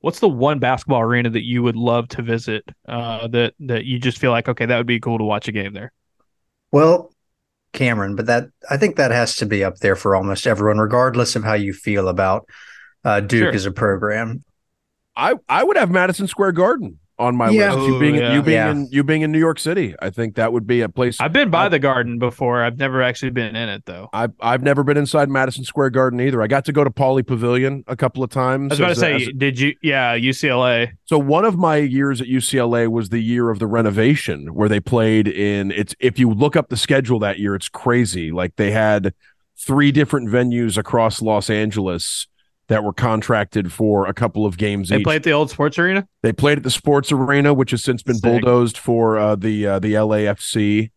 what's the one basketball arena that you would love to visit that you just feel like, okay, that would be cool to watch a game there? Well, Cameron, but I think that has to be up there for almost everyone, regardless of how you feel about Duke as a program. I would have Madison Square Garden on my list. You being in New York City, I think that would be a place. I've been by the Garden before. I've never actually been in it though. I've never been inside Madison Square Garden either. I got to go to Pauley Pavilion a couple of times. I was about to say, did you? Yeah, UCLA. So one of my years at UCLA was the year of the renovation where they played in. It's if you look up the schedule that year, it's crazy. Like they had 3 different venues across Los Angeles that were contracted for a couple of games each. They played at the old Sports Arena? They played at the Sports Arena, which has since been bulldozed for the LAFC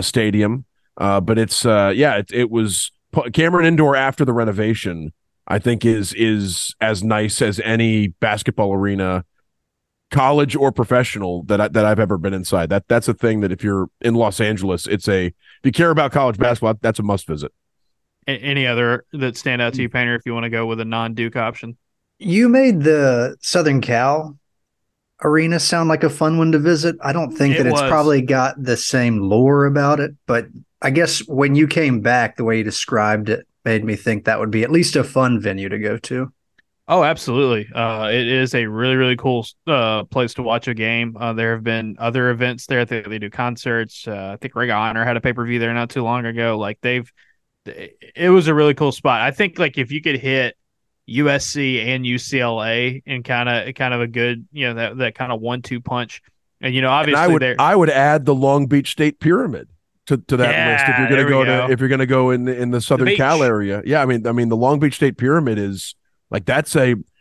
stadium. But it's it was Cameron Indoor after the renovation, I think is as nice as any basketball arena, college or professional, that I've ever been inside. That's a thing that if you're in Los Angeles, if you care about college basketball, that's a must visit. Any other that stand out to you, Painter, if you want to go with a non-Duke option? You made the Southern Cal arena sound like a fun one to visit. I don't think it's probably got the same lore about it, but I guess when you came back, the way you described it made me think that would be at least a fun venue to go to. Oh, absolutely. It is a really, really cool place to watch a game. There have been other events there. I think they do concerts. I think Ring of Honor had a pay-per-view there not too long ago. Like it was a really cool spot. I think like if you could hit USC and UCLA and kind of a good, that kind of 1-2 punch. And obviously I would add the Long Beach State Pyramid to that list if you're going to go in the Southern Cal area. Yeah, I mean the Long Beach State Pyramid is like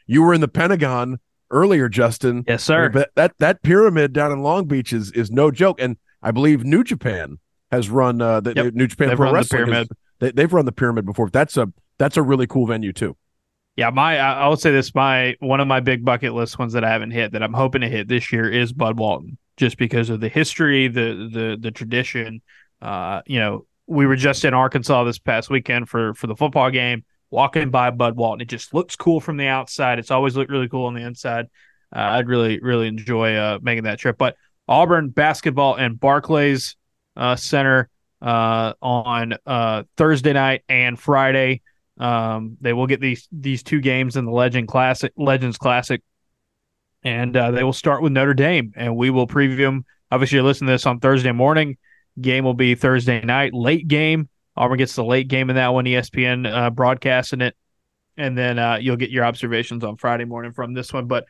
you were in the Pentagon earlier, Justin. Yes, sir. But that pyramid down in Long Beach is no joke, and I believe New Japan has run New Japan Pro Wrestling pyramid. They've run the pyramid before. That's a really cool venue too. Yeah, I would say this. One of my big bucket list ones that I haven't hit that I'm hoping to hit this year is Bud Walton, just because of the history, the tradition. We were just in Arkansas this past weekend for the football game. Walking by Bud Walton, it just looks cool from the outside. It's always looked really cool on the inside. I'd really really enjoy making that trip. But Auburn basketball and Barclays Center. On Thursday night and Friday. They will get these 2 games in the Legends Classic. And they will start with Notre Dame, and we will preview them. Obviously, you're listening to this on Thursday morning. Game will be Thursday night, late game. Auburn gets the late game in that one, ESPN broadcasting it. And then you'll get your observations on Friday morning from this one. But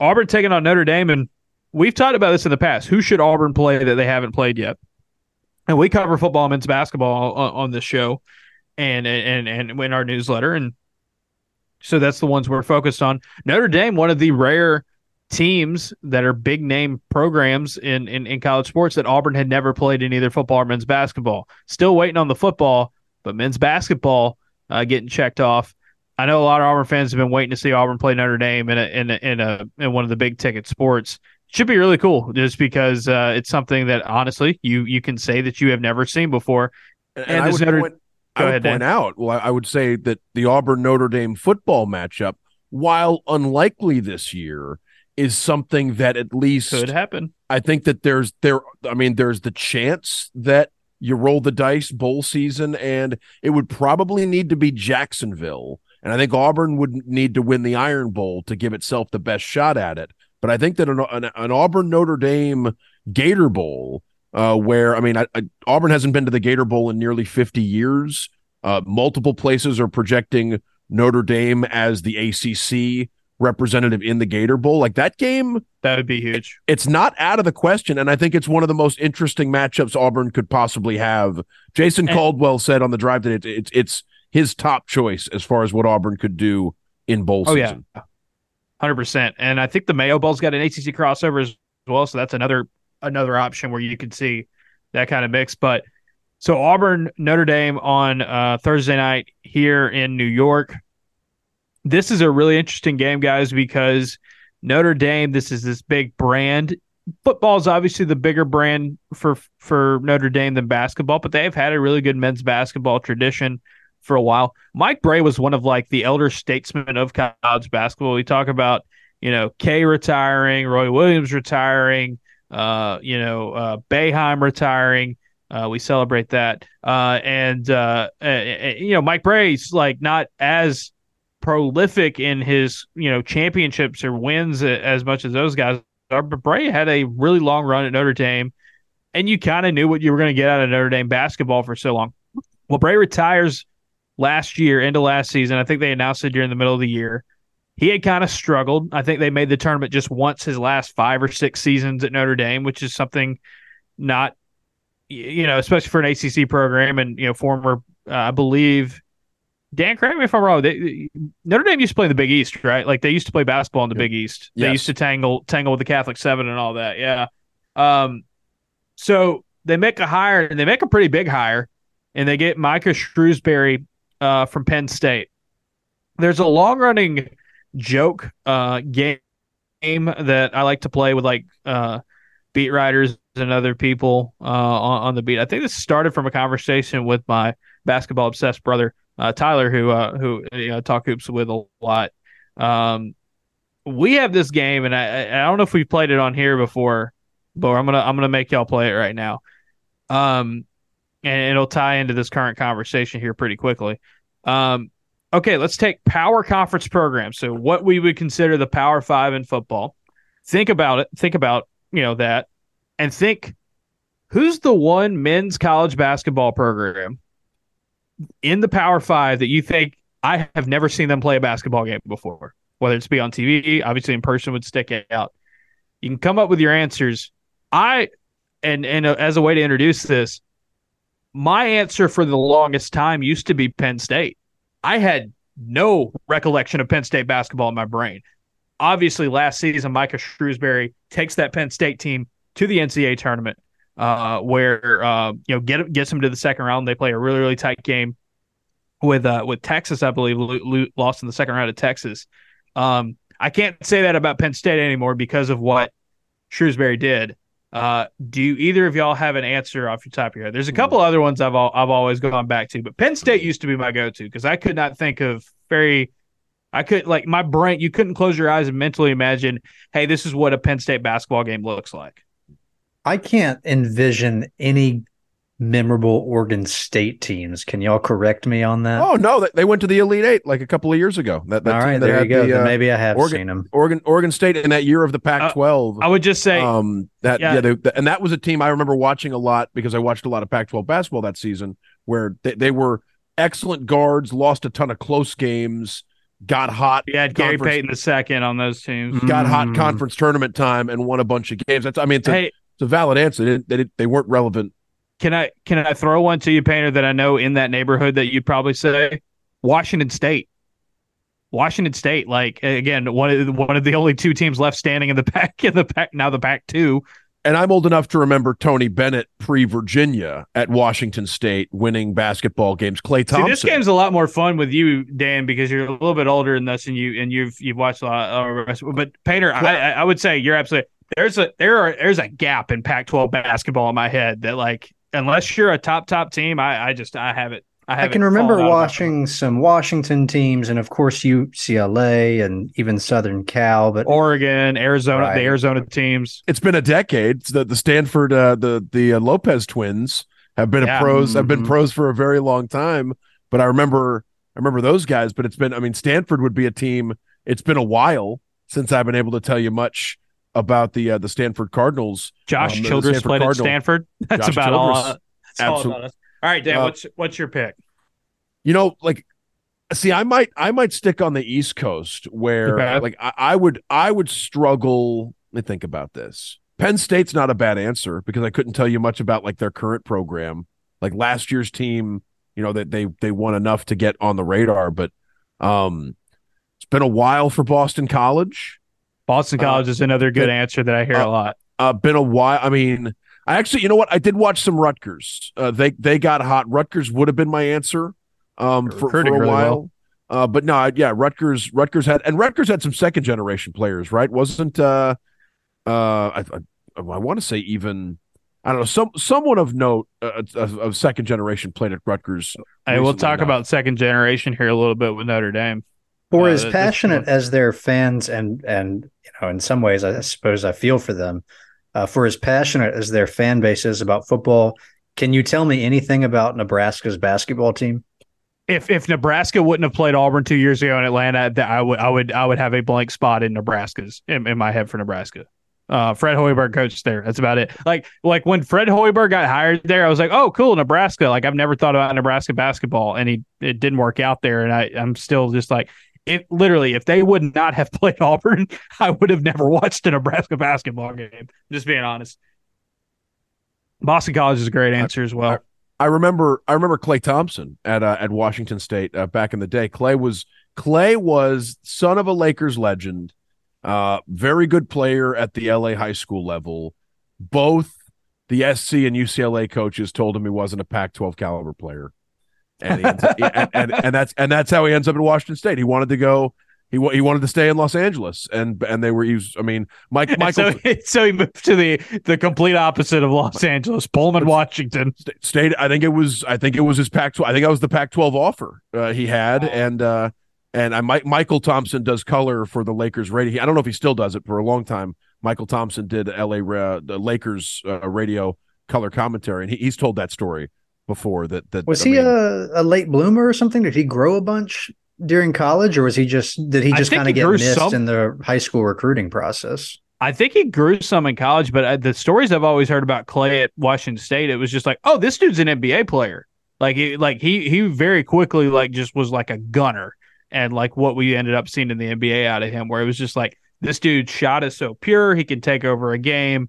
Auburn taking on Notre Dame, and we've talked about this in the past. Who should Auburn play that they haven't played yet? And we cover football and men's basketball on this show and in our newsletter. And so that's the ones we're focused on. Notre Dame, one of the rare teams that are big-name programs in college sports that Auburn had never played in either football or men's basketball. Still waiting on the football, but men's basketball getting checked off. I know a lot of Auburn fans have been waiting to see Auburn play Notre Dame in one of the big-ticket sports. Should be really cool just because it's something that, honestly, you can say that you have never seen before. And I would say that the Auburn-Notre Dame football matchup, while unlikely this year, is something that at least could happen. I think that there's the chance that you roll the dice bowl season, and it would probably need to be Jacksonville. And I think Auburn would need to win the Iron Bowl to give itself the best shot at it. But I think that an Auburn-Notre Dame Gator Bowl, Auburn hasn't been to the Gator Bowl in nearly 50 years. Multiple places are projecting Notre Dame as the ACC representative in the Gator Bowl. Like that game, that would be huge. It's not out of the question, and I think it's one of the most interesting matchups Auburn could possibly have. Jason Caldwell said on the drive that it's his top choice as far as what Auburn could do in bowl season. Yeah. 100%. And I think the Mayo Bowl's got an ACC crossover as well, so that's another option where you could see that kind of mix. But so Auburn, Notre Dame on Thursday night here in New York. This is a really interesting game, guys, because Notre Dame, this is this big brand. Football is obviously the bigger brand for Notre Dame than basketball, but they've had a really good men's basketball tradition for a while. Mike Brey was one of the elder statesmen of college basketball. We talk about you know, Kay retiring, Roy Williams retiring, Boeheim retiring. We celebrate that. Mike Brey's like not as prolific in his, you know, championships or wins as much as those guys are. But Brey had a really long run at Notre Dame, and you kind of knew what you were going to get out of Notre Dame basketball for so long. Well, Brey retires last season. I think they announced it during the middle of the year. He had kind of struggled. I think they made the tournament just once his last 5 or 6 seasons at Notre Dame, which is something not, you know, especially for an ACC program. And, you know, former, I believe, Dan, correct me if I'm wrong, Notre Dame used to play in the Big East, right? Like, they used to play basketball in the Big East. They used to tangle with the Catholic Seven and all that. Yeah. So they make a hire, and they make a pretty big hire, and they get Micah Shrewsberry from Penn State. There's a long-running joke game that I like to play with, like, beat writers and other people on the beat. I think this started from a conversation with my basketball-obsessed brother, Tyler, who talk hoops with a lot. We have this game, and I don't know if we've played it on here before, but I'm gonna make y'all play it right now. And it'll tie into this current conversation here pretty quickly. Okay, let's take power conference programs. So what we would consider the Power Five in football. Think about it. Think about, you know, that, and think, who's the one men's college basketball program in the Power Five that you think, I have never seen them play a basketball game before, whether it's be on TV, obviously in person would stick out. You can come up with your answers. And as a way to introduce this, my answer for the longest time used to be Penn State. I had no recollection of Penn State basketball in my brain. Obviously, last season, Micah Shrewsberry takes that Penn State team to the NCAA tournament, gets them to the second round. They play a really, really tight game with Texas, I believe, lost in the second round to Texas. I can't say that about Penn State anymore because of what Shrewsberry did. Do either of y'all have an answer off your top of your head? There's a couple other ones I've always gone back to, but Penn State used to be my go-to because I could not think of my brain, you couldn't close your eyes and mentally imagine, hey, this is what a Penn State basketball game looks like. I can't envision any memorable Oregon State teams. Can y'all correct me on that? Oh no, they went to the Elite Eight like a couple of years ago. All right, there you go. Then maybe I have seen them. Oregon State in that year of the Pac-12. I would just say and that was a team I remember watching a lot because I watched a lot of Pac-12 basketball that season, where they were excellent guards, lost a ton of close games, got hot. You had Gary Payton the second on those teams. Got hot conference tournament time and won a bunch of games. It's a valid answer. They weren't relevant. Can I throw one to you, Painter, that I know in that neighborhood that you'd probably say? Washington State, like, again, one of the only two teams left standing in the pack, now the pack two. And I'm old enough to remember Tony Bennett pre-Virginia at Washington State winning basketball games. Klay Thompson. See, this game's a lot more fun with you, Dan, because you're a little bit older than us, and you've watched a lot. But Painter, I would say you're absolutely. There's a gap in Pac-12 basketball in my head that, like, unless you're a top team, I have it. I can remember watching some Washington teams, and of course UCLA and even Southern Cal, but Oregon, Arizona, right. The Arizona teams. It's been a decade. The Stanford, the Lopez twins have been pros. Have been pros for a very long time. But I remember those guys. But it's been, Stanford would be a team. It's been a while since I've been able to tell you much about the Stanford Cardinals. Josh Childress played at Stanford. That's about all. Absolutely. All right, Dan, what's your pick? You know, like, see, I might stick on the East Coast where, okay, like, I would struggle. Let me think about this. Penn State's not a bad answer because I couldn't tell you much about, like, their current program. Like, last year's team, you know, that they won enough to get on the radar, but it's been a while for Boston College. Boston College is another good answer that I hear a lot. Been a while. I mean, I actually, you know what? I did watch some Rutgers. They got hot. Rutgers would have been my answer for a while. But no, Rutgers had some second generation players, right? Wasn't I want to say even, I don't know, someone of note of second generation played at Rutgers. Hey, we'll talk about second generation here a little bit with Notre Dame. For as passionate as their fans and you know, in some ways, I suppose I feel for them. For as passionate as their fan base is about football, can you tell me anything about Nebraska's basketball team? If Nebraska wouldn't have played Auburn 2 years ago in Atlanta, I would have a blank spot in Nebraska's in my head for Nebraska. Fred Hoiberg coached there. That's about it. Like when Fred Hoiberg got hired there, I was like, oh, cool, Nebraska. Like I've never thought about Nebraska basketball, and it didn't work out there, and I'm still just like. If they would not have played Auburn, I would have never watched a Nebraska basketball game. Just being honest. Boston College is a great answer as well. I remember Klay Thompson at Washington State back in the day. Klay was son of a Lakers legend, very good player at the LA high school level. Both the SC and UCLA coaches told him he wasn't a Pac-12 caliber player. and that's how he ends up at Washington State. He wanted to go. He wanted to stay in Los Angeles, and they were. So he moved to the complete opposite of Los Angeles, Pullman, Washington State. I think it was his Pac-12. I think that was the Pac-12 offer he had, wow. and Mychal Thompson does color for the Lakers radio. I don't know if he still does it. For a long time, Mychal Thompson did the Lakers radio color commentary, and he's told that story. Before that was a late bloomer or something? Did he grow a bunch during college, or was he just kind of get missed in the high school recruiting process? I think he grew some in college, but the stories I've always heard about Klay at Washington State, it was just like, oh, this dude's an NBA player. He very quickly just was like a gunner, and like what we ended up seeing in the NBA out of him, where it was just like this dude's shot is so pure, he can take over a game,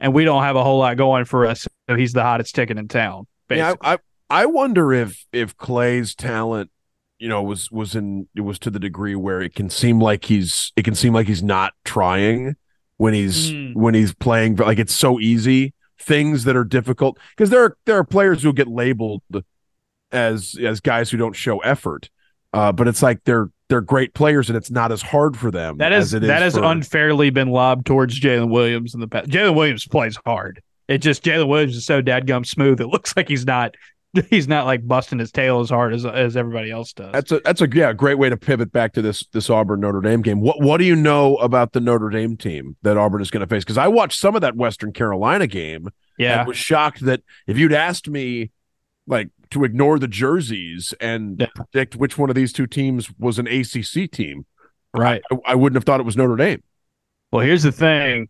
and we don't have a whole lot going for us, so he's the hottest ticket in town. Yeah, I wonder if Clay's talent, was to the degree where it can seem like he's not trying when he's playing. Like it's so easy, things that are difficult, because there are players who get labeled as guys who don't show effort, but it's like they're great players and it's not as hard for them. That has unfairly been lobbed towards Jaylen Williams in the past. Jaylen Williams plays hard. It just Jaylen Williams is so dadgum smooth. It looks like he's not like busting his tail as hard as everybody else does. That's a great way to pivot back to this Auburn Notre Dame game. What do you know about the Notre Dame team that Auburn is going to face? Because I watched some of that Western Carolina game. Yeah, and was shocked that if you'd asked me to ignore the jerseys and predict which one of these two teams was an ACC team, right? I wouldn't have thought it was Notre Dame. Well, here's the thing.